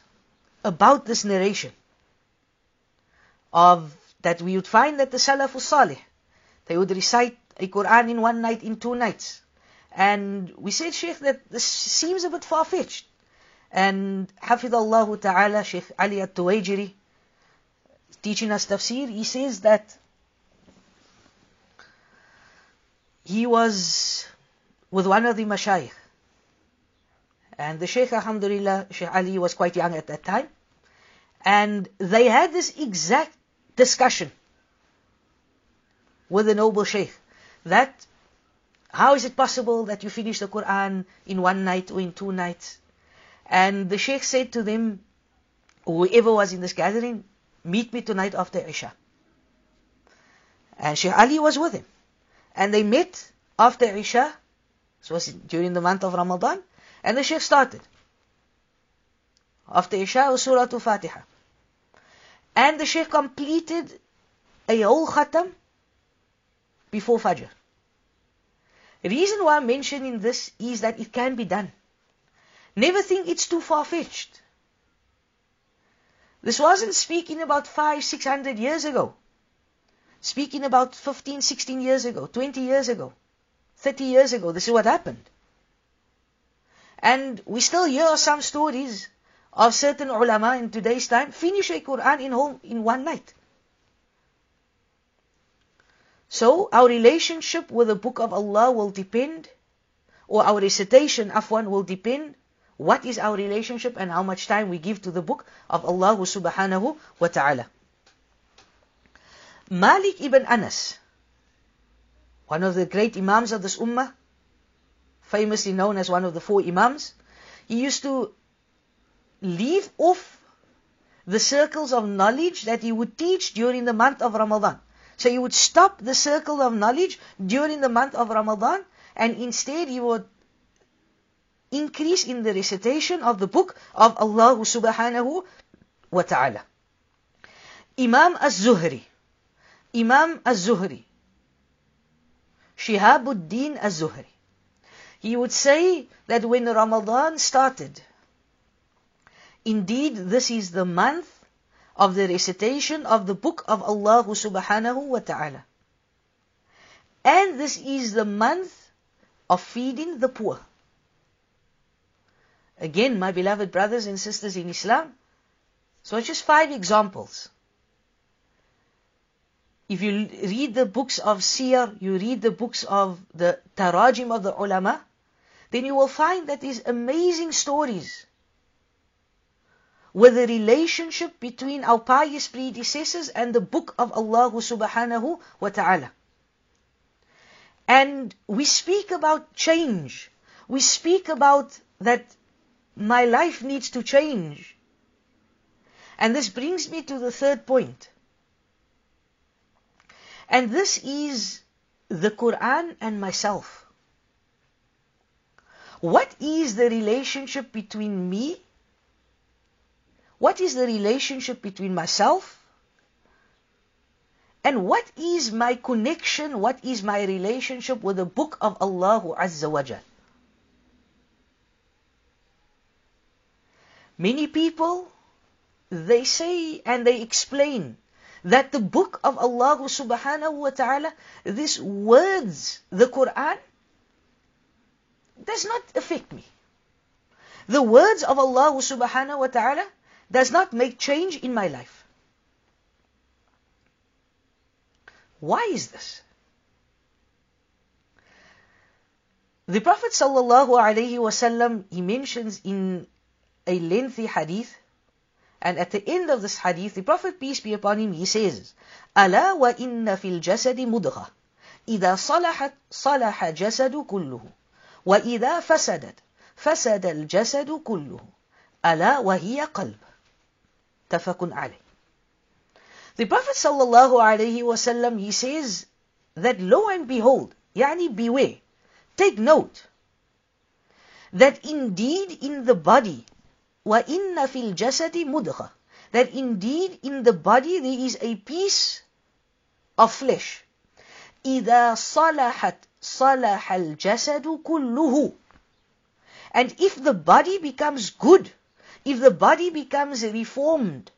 about this narration, of that we would find that the Salafus Salih, they would recite a Quran in one night, in two nights. And we said, Sheikh, that this seems a bit far-fetched. And Hafidhullah Ta'ala, Shaykh Ali At-Tawajiri, teaching us tafsir, he says that he was with one of the mashayikh. And the Shaykh, alhamdulillah, Shaykh Ali was quite young at that time. And they had this exact discussion with the noble Shaykh, that how is it possible that you finish the Quran in one night or in two nights? And the Shaykh said to them, whoever was in this gathering, meet me tonight after Isha. And Shaykh Ali was with him. And they met after Isha, this was during the month of Ramadan, and the Shaykh started. After Isha, Surah Al-Fatiha. And the Shaykh completed a whole khatam before Fajr. The reason why I'm mentioning this is that it can be done. Never think it's too far-fetched. This wasn't speaking about five, six hundred years ago. Speaking about fifteen, sixteen years ago, twenty years ago, thirty years ago. This is what happened. And we still hear some stories of certain ulama in today's time finish a Quran in whole, in one night. So our relationship with the book of Allah will depend, or our recitation, afwan, will depend what is our relationship and how much time we give to the book of Allah subhanahu wa ta'ala. Malik ibn Anas, one of the great imams of this ummah, famously known as one of the four imams, he used to leave off the circles of knowledge that he would teach during the month of Ramadan. So he would stop the circle of knowledge during the month of Ramadan, and instead he would increase in the recitation of the book of Allah subhanahu wa ta'ala. Imam al-Zuhri, Imam al-Zuhri, Shihabuddin al-Zuhri, he would say that when Ramadan started, indeed this is the month of the recitation of the book of Allah subhanahu wa ta'ala. And this is the month of feeding the poor. Again, my beloved brothers and sisters in Islam, so just five examples. If you read the books of Siyar, you read the books of the Tarajim of the ulama, then you will find that these amazing stories with the relationship between our pious predecessors and the book of Allah subhanahu wa ta'ala. And we speak about change. We speak about that my life needs to change. And this brings me to the third point. And this is the Quran and myself. What is the relationship between me? What is the relationship between myself? And what is my connection? What is my relationship with the book of Allah Azza wa Jal? Many people, they say and they explain that the book of Allah subhanahu wa ta'ala, these words, the Quran, does not affect me. The words of Allah subhanahu wa ta'ala does not make change in my life. Why is this? The Prophet sallallahu alaihi wasallam, he mentions in a lengthy hadith, and at the end of this hadith, the Prophet, peace be upon him, he says, "Ala wa inna fil jasadi mudghah, idha salahat salaha jasadu kulluhu, wa idha fasadat fasada al jasadu kulluhu, ala wa hiya qalb." Tafakun alayh. The Prophet sallallahu alaihi wasallam, he says that lo and behold, yani beware, take note, that indeed in the body, wa inna fil jasadi mudghah, that indeed in the body there is a piece of flesh. Idha salahat salaha al jasadu kulluhu. And if the body becomes good, if the body becomes reformed,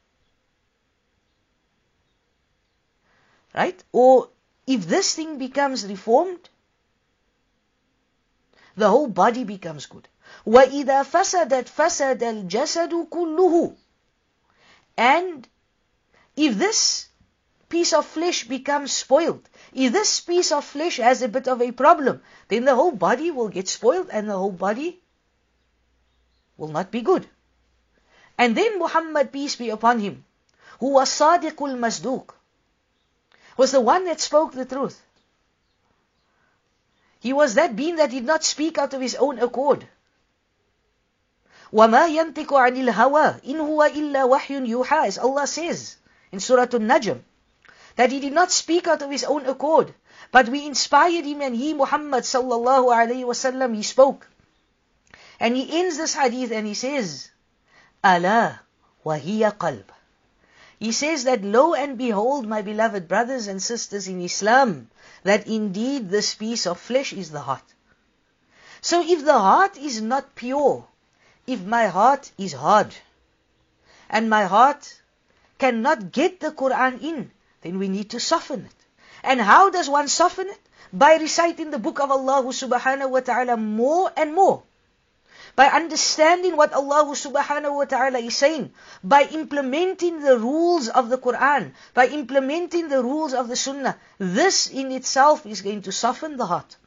right? Or if this thing becomes reformed, the whole body becomes good. وَإِذَا فَسَدَتْ فَسَدَ الْجَسَدُ كُلُّهُ. And if this piece of flesh becomes spoiled, if this piece of flesh has a bit of a problem, then the whole body will get spoiled and the whole body will not be good. And then Muhammad, peace be upon him, who was Sadiqul Masduq, was the one that spoke the truth. He was that being that did not speak out of his own accord. وَمَا يَنْتِقُ عَنِ الْهَوَىٰ إِنْ هُوَ إِلَّا وَحْيٌ يُوحَىٰ, as Allah says in Surah An-Najm, that he did not speak out of his own accord, but we inspired him, and he, Muhammad sallallahu alayhi wasallam, he spoke. And he ends this hadith and he says, "Ala wa hiya qalb." He says that lo and behold, my beloved brothers and sisters in Islam, that indeed this piece of flesh is the heart. So if the heart is not pure, if my heart is hard, and my heart cannot get the Quran in, then we need to soften it. And how does one soften it? By reciting the book of Allah subhanahu wa ta'ala more and more. By understanding what Allah subhanahu wa ta'ala is saying, by implementing the rules of the Quran, by implementing the rules of the Sunnah, this in itself is going to soften the heart.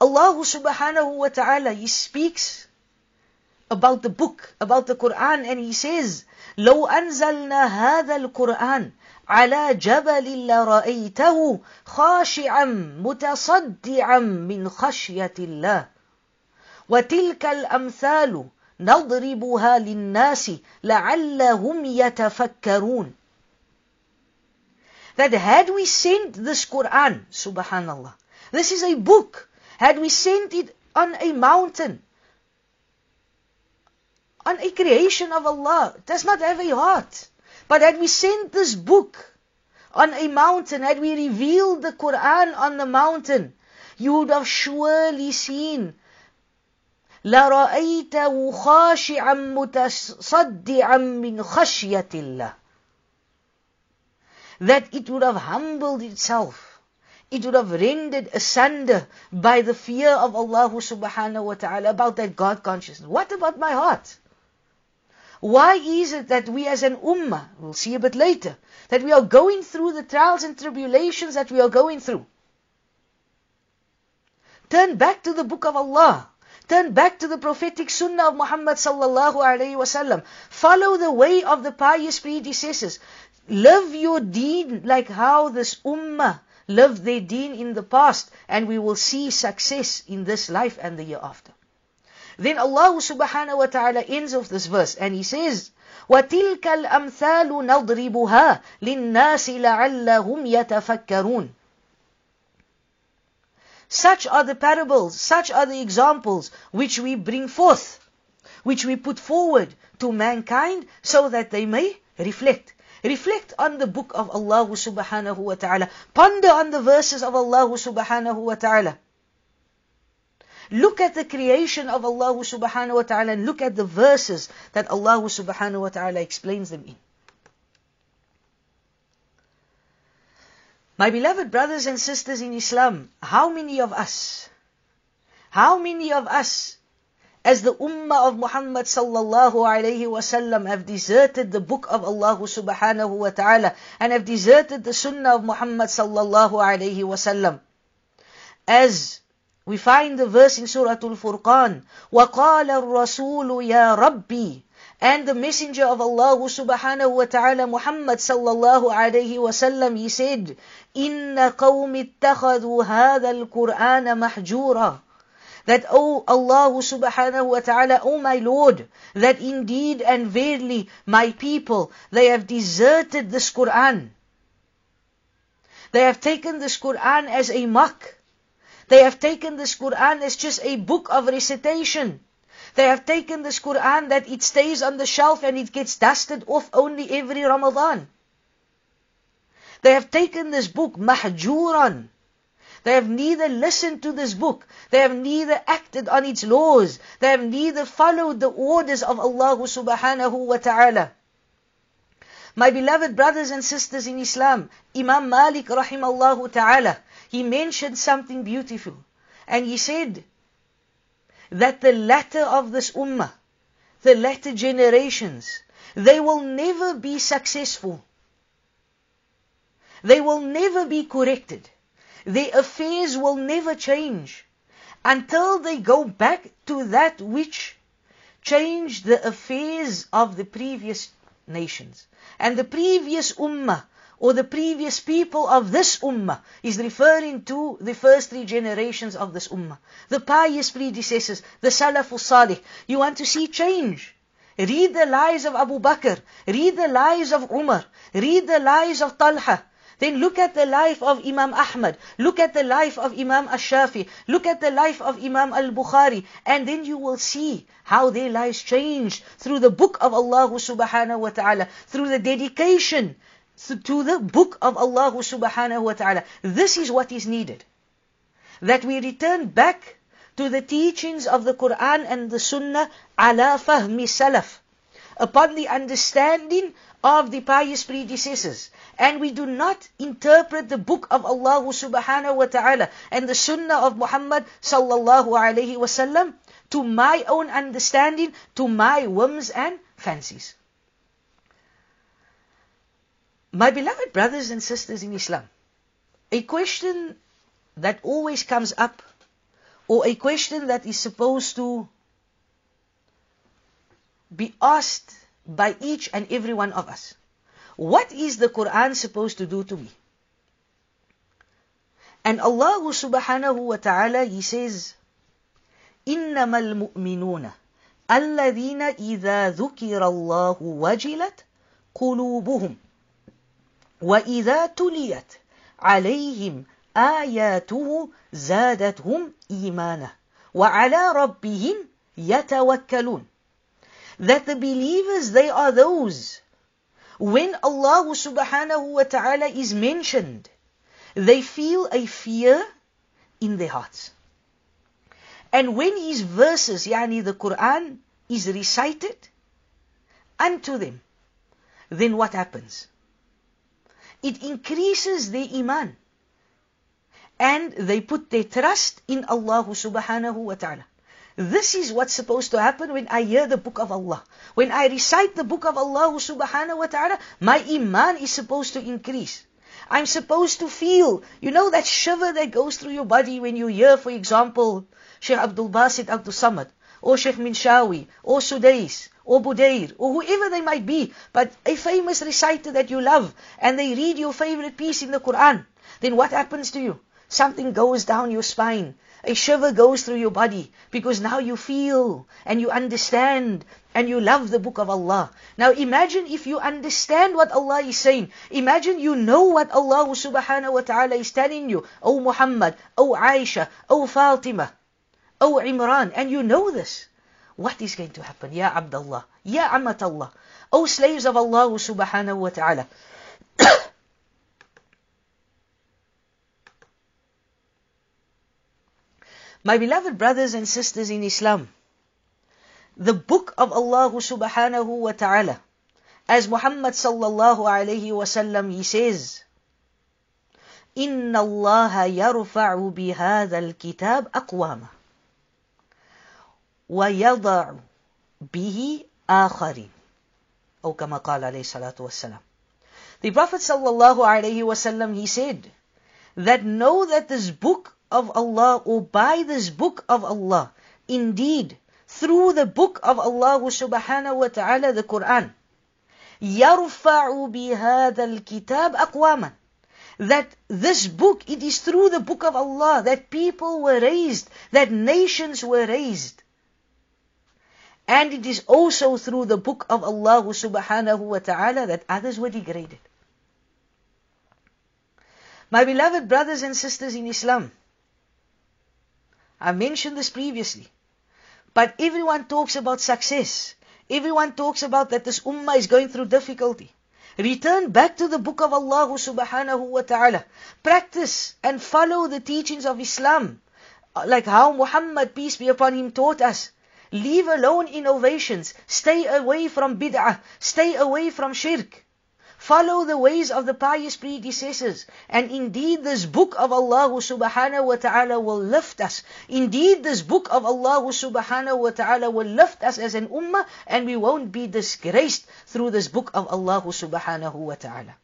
Allah subhanahu wa ta'ala, He speaks about the book, about the Quran, and He says, لَوْ أَنزَلْنَا هَذَا الْقُرْآنَ عَلَى جَبَلٍ لَرَأَيْتَهُ خَاشِعًا مُتَصَدِّعًا مِنْ خَشْيَةِ اللَّهِ وَتِلْكَ الْأَمْثَالُ نَضْرِبُهَا لِلنَّاسِ لَعَلَّهُمْ يَتَفَكَّرُونَ. That had we sent this Quran, subhanallah, this is a book, had we sent it on a mountain, on a creation of Allah, it does not have a heart. But had we sent this book on a mountain, had we revealed the Quran on the mountain, you would have surely seen لَرَأَيْتَهُ خَاشِعًا مُتَصَدِّعًا مِنْ خَشْيَةِ اللَّهِ, that it would have humbled itself, it would have rendered asunder by the fear of Allah subhanahu wa ta'ala, about that God consciousness. What about my heart? Why is it that we as an ummah, we'll see a bit later, that we are going through the trials and tribulations that we are going through? Turn back to the book of Allah. Turn back to the prophetic sunnah of Muhammad sallallahu alayhi wa sallam. Follow the way of the pious predecessors. Live your deen like how this ummah lived their deen in the past, and we will see success in this life and the year after. Then Allah subhanahu wa ta'ala ends off this verse and He says, وَتِلْكَ الْأَمْثَالُ نَضْرِبُهَا لِلنَّاسِ لَعَلَّهُمْ يَتَفَكَّرُونَ. Such are the parables, such are the examples which we bring forth, which we put forward to mankind so that they may reflect. Reflect on the book of Allah subhanahu wa ta'ala. Ponder on the verses of Allah subhanahu wa ta'ala. Look at the creation of Allah subhanahu wa ta'ala and look at the verses that Allah subhanahu wa ta'ala explains them in. My beloved brothers and sisters in Islam, how many of us, how many of us as the ummah of Muhammad sallallahu alayhi wa sallam have deserted the book of Allah subhanahu wa ta'ala and have deserted the sunnah of Muhammad sallallahu alayhi wa sallam? As we find the verse in Surah Al-Furqan, وَقَالَ الرَّسُولُ يَا رَبِّي, and the messenger of Allah subhanahu wa ta'ala Muhammad sallallahu alayhi wa sallam, he said, إِنَّ قَوْمِ اتَّخَذُوا هَذَا الْقُرْآنَ مَحْجُورًا, that, O Allah subhanahu wa ta'ala, O my Lord, that indeed and verily my people, they have deserted this Qur'an. They have taken this Qur'an as a mock. They have taken this Qur'an as just a book of recitation. They have taken this Qur'an that it stays on the shelf and it gets dusted off only every Ramadan. They have taken this book mahjuran. They have neither listened to this book. They have neither acted on its laws. They have neither followed the orders of Allah subhanahu wa ta'ala. My beloved brothers and sisters in Islam, Imam Malik rahimahullah ta'ala, he mentioned something beautiful. And he said that the latter of this ummah, the latter generations, they will never be successful. They will never be corrected. Their affairs will never change until they go back to that which changed the affairs of the previous nations. And the previous ummah, or the previous people of this ummah, is referring to the first three generations of this ummah. The pious predecessors, the Salafus Salih. You want to see change? Read the lives of Abu Bakr. Read the lives of Umar. Read the lives of Talha. Then look at the life of Imam Ahmad. Look at the life of Imam Ash-Shafi. Look at the life of Imam Al-Bukhari. And then you will see how their lives changed through the book of Allah subhanahu wa ta'ala, through the dedication to the book of Allah subhanahu wa ta'ala. This is what is needed. That we return back to the teachings of the Quran and the Sunnah ala fahmi salaf, upon the understanding of the pious predecessors. And we do not interpret the book of Allah subhanahu wa ta'ala and the sunnah of Muhammad sallallahu alayhi wa sallam to my own understanding, to my whims and fancies. My beloved brothers and sisters in Islam, a question that always comes up, or a question that is supposed to be asked by each and every one of us: what is the Quran supposed to do to me? And Allah subhanahu wa ta'ala, He says, إِنَّمَا الْمُؤْمِنُونَ الَّذِينَ إِذَا ذُكِرَ اللَّهُ وَجِلَتْ قُلُوبُهُمْ وَإِذَا تُلِيَتْ عَلَيْهِمْ آيَاتُهُ زَادَتْهُمْ إِيمَانًا وَعَلَى رَبِّهِمْ يَتَوَكَّلُونَ. that the believers, they are those. When Allah subhanahu wa ta'ala is mentioned, they feel a fear in their hearts. And when His verses, yani the Quran, is recited unto them, then what happens? It increases their iman. And they put their trust in Allah subhanahu wa ta'ala. This is what's supposed to happen when I hear the book of Allah. When I recite the book of Allah subhanahu wa ta'ala, my iman is supposed to increase. I'm supposed to feel, you know, that shiver that goes through your body when you hear, for example, Shaykh Abdul Basit Abdul Samad, or Sheikh Minshawi, or Sudais, or Budair, or whoever they might be, but a famous reciter that you love, and they read your favorite piece in the Quran, then what happens to you? Something goes down your spine. A shiver goes through your body. Because now you feel and you understand and you love the book of Allah. Now imagine if you understand what Allah is saying. Imagine you know what Allah subhanahu wa ta'ala is telling you. O Muhammad, O Aisha, O Fatima, O Imran. And you know this. What is going to happen? Ya Abdullah, Ya Amatallah, O slaves of Allah subhanahu wa ta'ala. My beloved brothers and sisters in Islam, the book of Allah subhanahu wa ta'ala, as Muhammad sallallahu alayhi wa sallam, he says, إِنَّ اللَّهَ يَرْفَعُ بِهَذَا الْكِتَابِ أَقْوَامًا وَيَضَعُ بِهِ آخَرٍ أو كما قال عليه الصلاة والسلام. The Prophet sallallahu alayhi wa sallam, he said, that know that this book of Allah, or by this book of Allah, indeed, through the book of Allah subhanahu wa ta'ala, the Quran, يَرْفَعُ بِهَذَا الْكِتَابِ أَقْوَامًا, that this book, it is through the book of Allah that people were raised, that nations were raised. And it is also through the book of Allah subhanahu wa ta'ala that others were degraded. My beloved brothers and sisters in Islam, I mentioned this previously, but everyone talks about success. Everyone talks about that this ummah is going through difficulty. Return back to the book of Allah subhanahu wa ta'ala. Practice and follow the teachings of Islam, like how Muhammad, peace be upon him, taught us. Leave alone innovations. Stay away from bid'ah. Stay away from shirk. Follow the ways of the pious predecessors. And indeed this book of Allah subhanahu wa ta'ala will lift us. Indeed this book of Allah subhanahu wa ta'ala will lift us as an ummah, and we won't be disgraced through this book of Allah subhanahu wa ta'ala.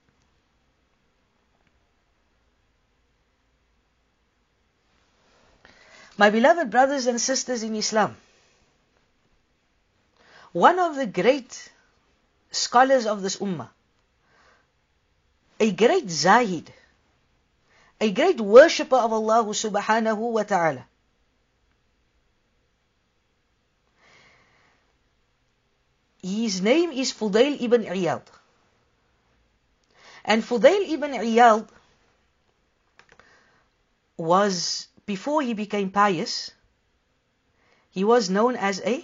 My beloved brothers and sisters in Islam, one of the great scholars of this ummah, a great zahid, a great worshipper of Allah subhanahu wa ta'ala, his name is Fudayl ibn Iyad. And Fudayl ibn Iyad was, before he became pious, he was known as a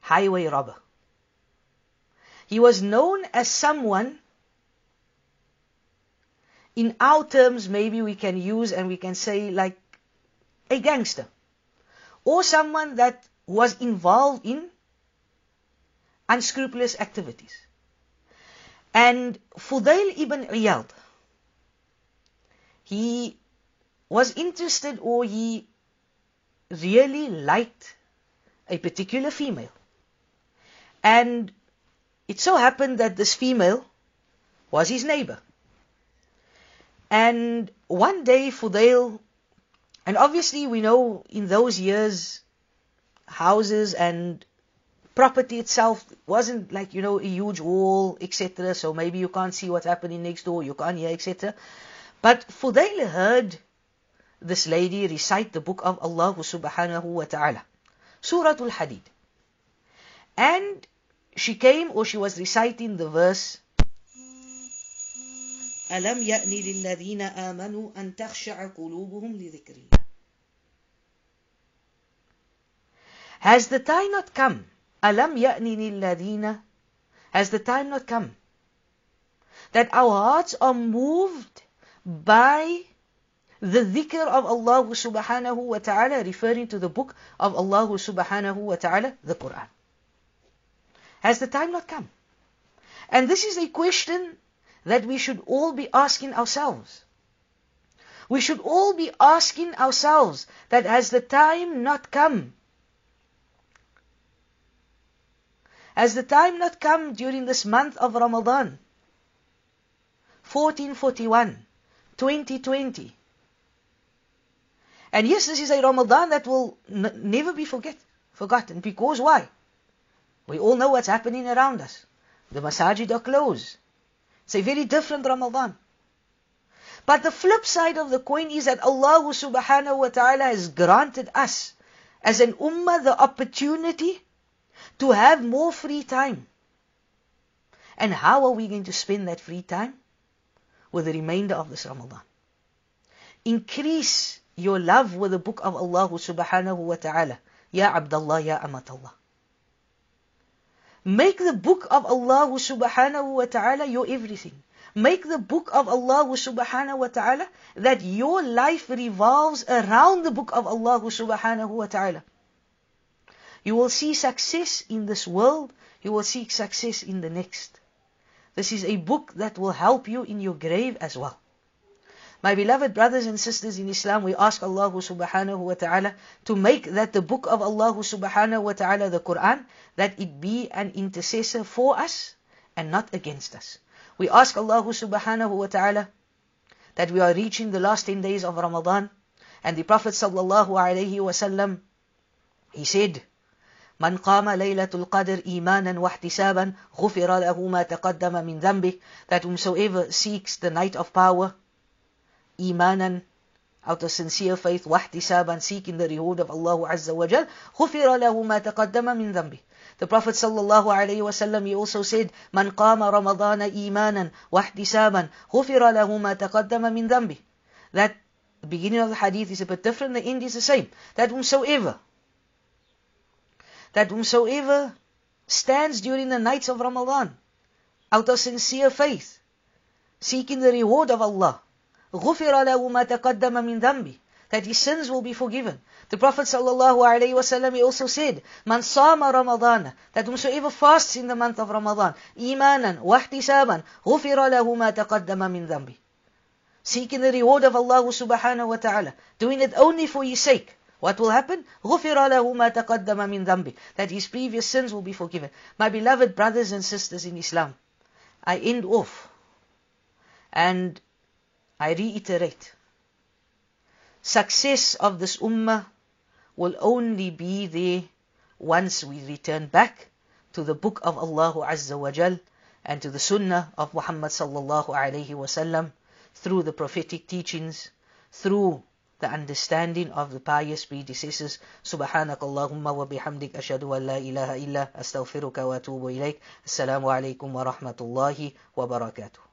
highway robber. He was known as someone, in our terms, maybe we can use and we can say like a gangster, or someone that was involved in unscrupulous activities. And Fudayl ibn Iyad, he was interested, or he really liked a particular female. And it so happened that this female was his neighbor. And one day Fudayl, and obviously we know in those years, houses and property itself wasn't like, you know, a huge wall, et cetera. So maybe you can't see what's happening next door, you can't hear, et cetera. But Fudayl heard this lady recite the book of Allah subhanahu wa ta'ala, Suratul Hadid. And she came, or she was reciting the verse, أَلَمْ يَأْنِ لِلَّذِينَ آمَنُوا أَن تَخْشَعَ قُلُوبُهُمْ لِذِكْرِ اللَّهِ. Has the time not come Alam ya'nini alladhina, has the time not come that our hearts are moved by the dhikr of Allah subhanahu wa ta'ala, referring to the book of Allah subhanahu wa ta'ala, the Quran? Has the time not come? And this is a question that we should all be asking ourselves. We should all be asking ourselves that, has the time not come? Has the time not come during this month of Ramadan? fourteen forty-one, twenty twenty. And yes, this is a Ramadan that will n- never be forget, forgotten. Because why? We all know what's happening around us. The masajid are closed. It's a very different Ramadan. But the flip side of the coin is that Allah subhanahu wa ta'ala has granted us as an ummah the opportunity to have more free time. And how are we going to spend that free time? With the remainder of this Ramadan. Increase your love with the book of Allah subhanahu wa ta'ala. Ya Abdullah, Ya Amatallah. Make the book of Allah subhanahu wa ta'ala your everything. Make the book of Allah subhanahu wa ta'ala that your life revolves around the book of Allah subhanahu wa ta'ala. You will see success in this world. You will seek success in the next. This is a book that will help you in your grave as well. My beloved brothers and sisters in Islam, we ask Allah subhanahu wa ta'ala to make that the book of Allah subhanahu wa ta'ala, the Quran, that it be an intercessor for us and not against us. We ask Allah subhanahu wa ta'ala that we are reaching the last ten days of Ramadan. And the Prophet sallallahu alayhi wa sallam, he said, من قام ليلة القدر إيمانا واحتسابا غفر له ما تقدم من ذنبه. That whomsoever seeks the night of power, Imanan, out of sincere faith, wahtisaban, seeking the reward of Allah Azza wa Jal, غُفِرَ لَهُ مَا تَقَدَّمَ مِنْ ذَنْبِهِ. The Prophet sallallahu alayhi wa sallam, he also said, مَنْ قَامَ رَمَضَانَ إِيمَانًا وَاحْتِسَابًا غُفِرَ لَهُ مَا تَقَدَّمَ مِنْ ذَنْبِهِ. That the beginning of the hadith is a bit different, the end is the same. That whomsoever, that whomsoever stands during the nights of Ramadan, out of sincere faith, seeking the reward of Allah, غُفِرَ لَهُ مَا تَقَدَّمَ مِنْ ذَنْبِهِ, that his sins will be forgiven. The Prophet sallallahu alaihi wasallam, he also said, مَنْ صَامَ رَمَضَانَ, that whomsoever fasts in the month of Ramadan, إِيمَانًا وَاحْتِسَابًا غُفِرَ لَهُ مَا تَقَدَّمَ مِنْ ذَنْبِهِ, seeking the reward of Allah subhanahu wa ta'ala, doing it only for his sake, what will happen? غُفِرَ لَهُ مَا تَقَدَّمَ مِنْ ذَنْبِهِ, that his previous sins will be forgiven. My beloved brothers and sisters in Islam, I end off and I reiterate, success of this ummah will only be there once we return back to the book of Allah Azza wa Jal and to the sunnah of Muhammad sallallahu alayhi wasallam, through the prophetic teachings, through the understanding of the pious predecessors. Subhanakallahumma wa bihamdik, ashhadu an la ilaha illa astaghfiruka wa atubu ilayk. Assalamu alaykum wa rahmatullahi wa barakatuh.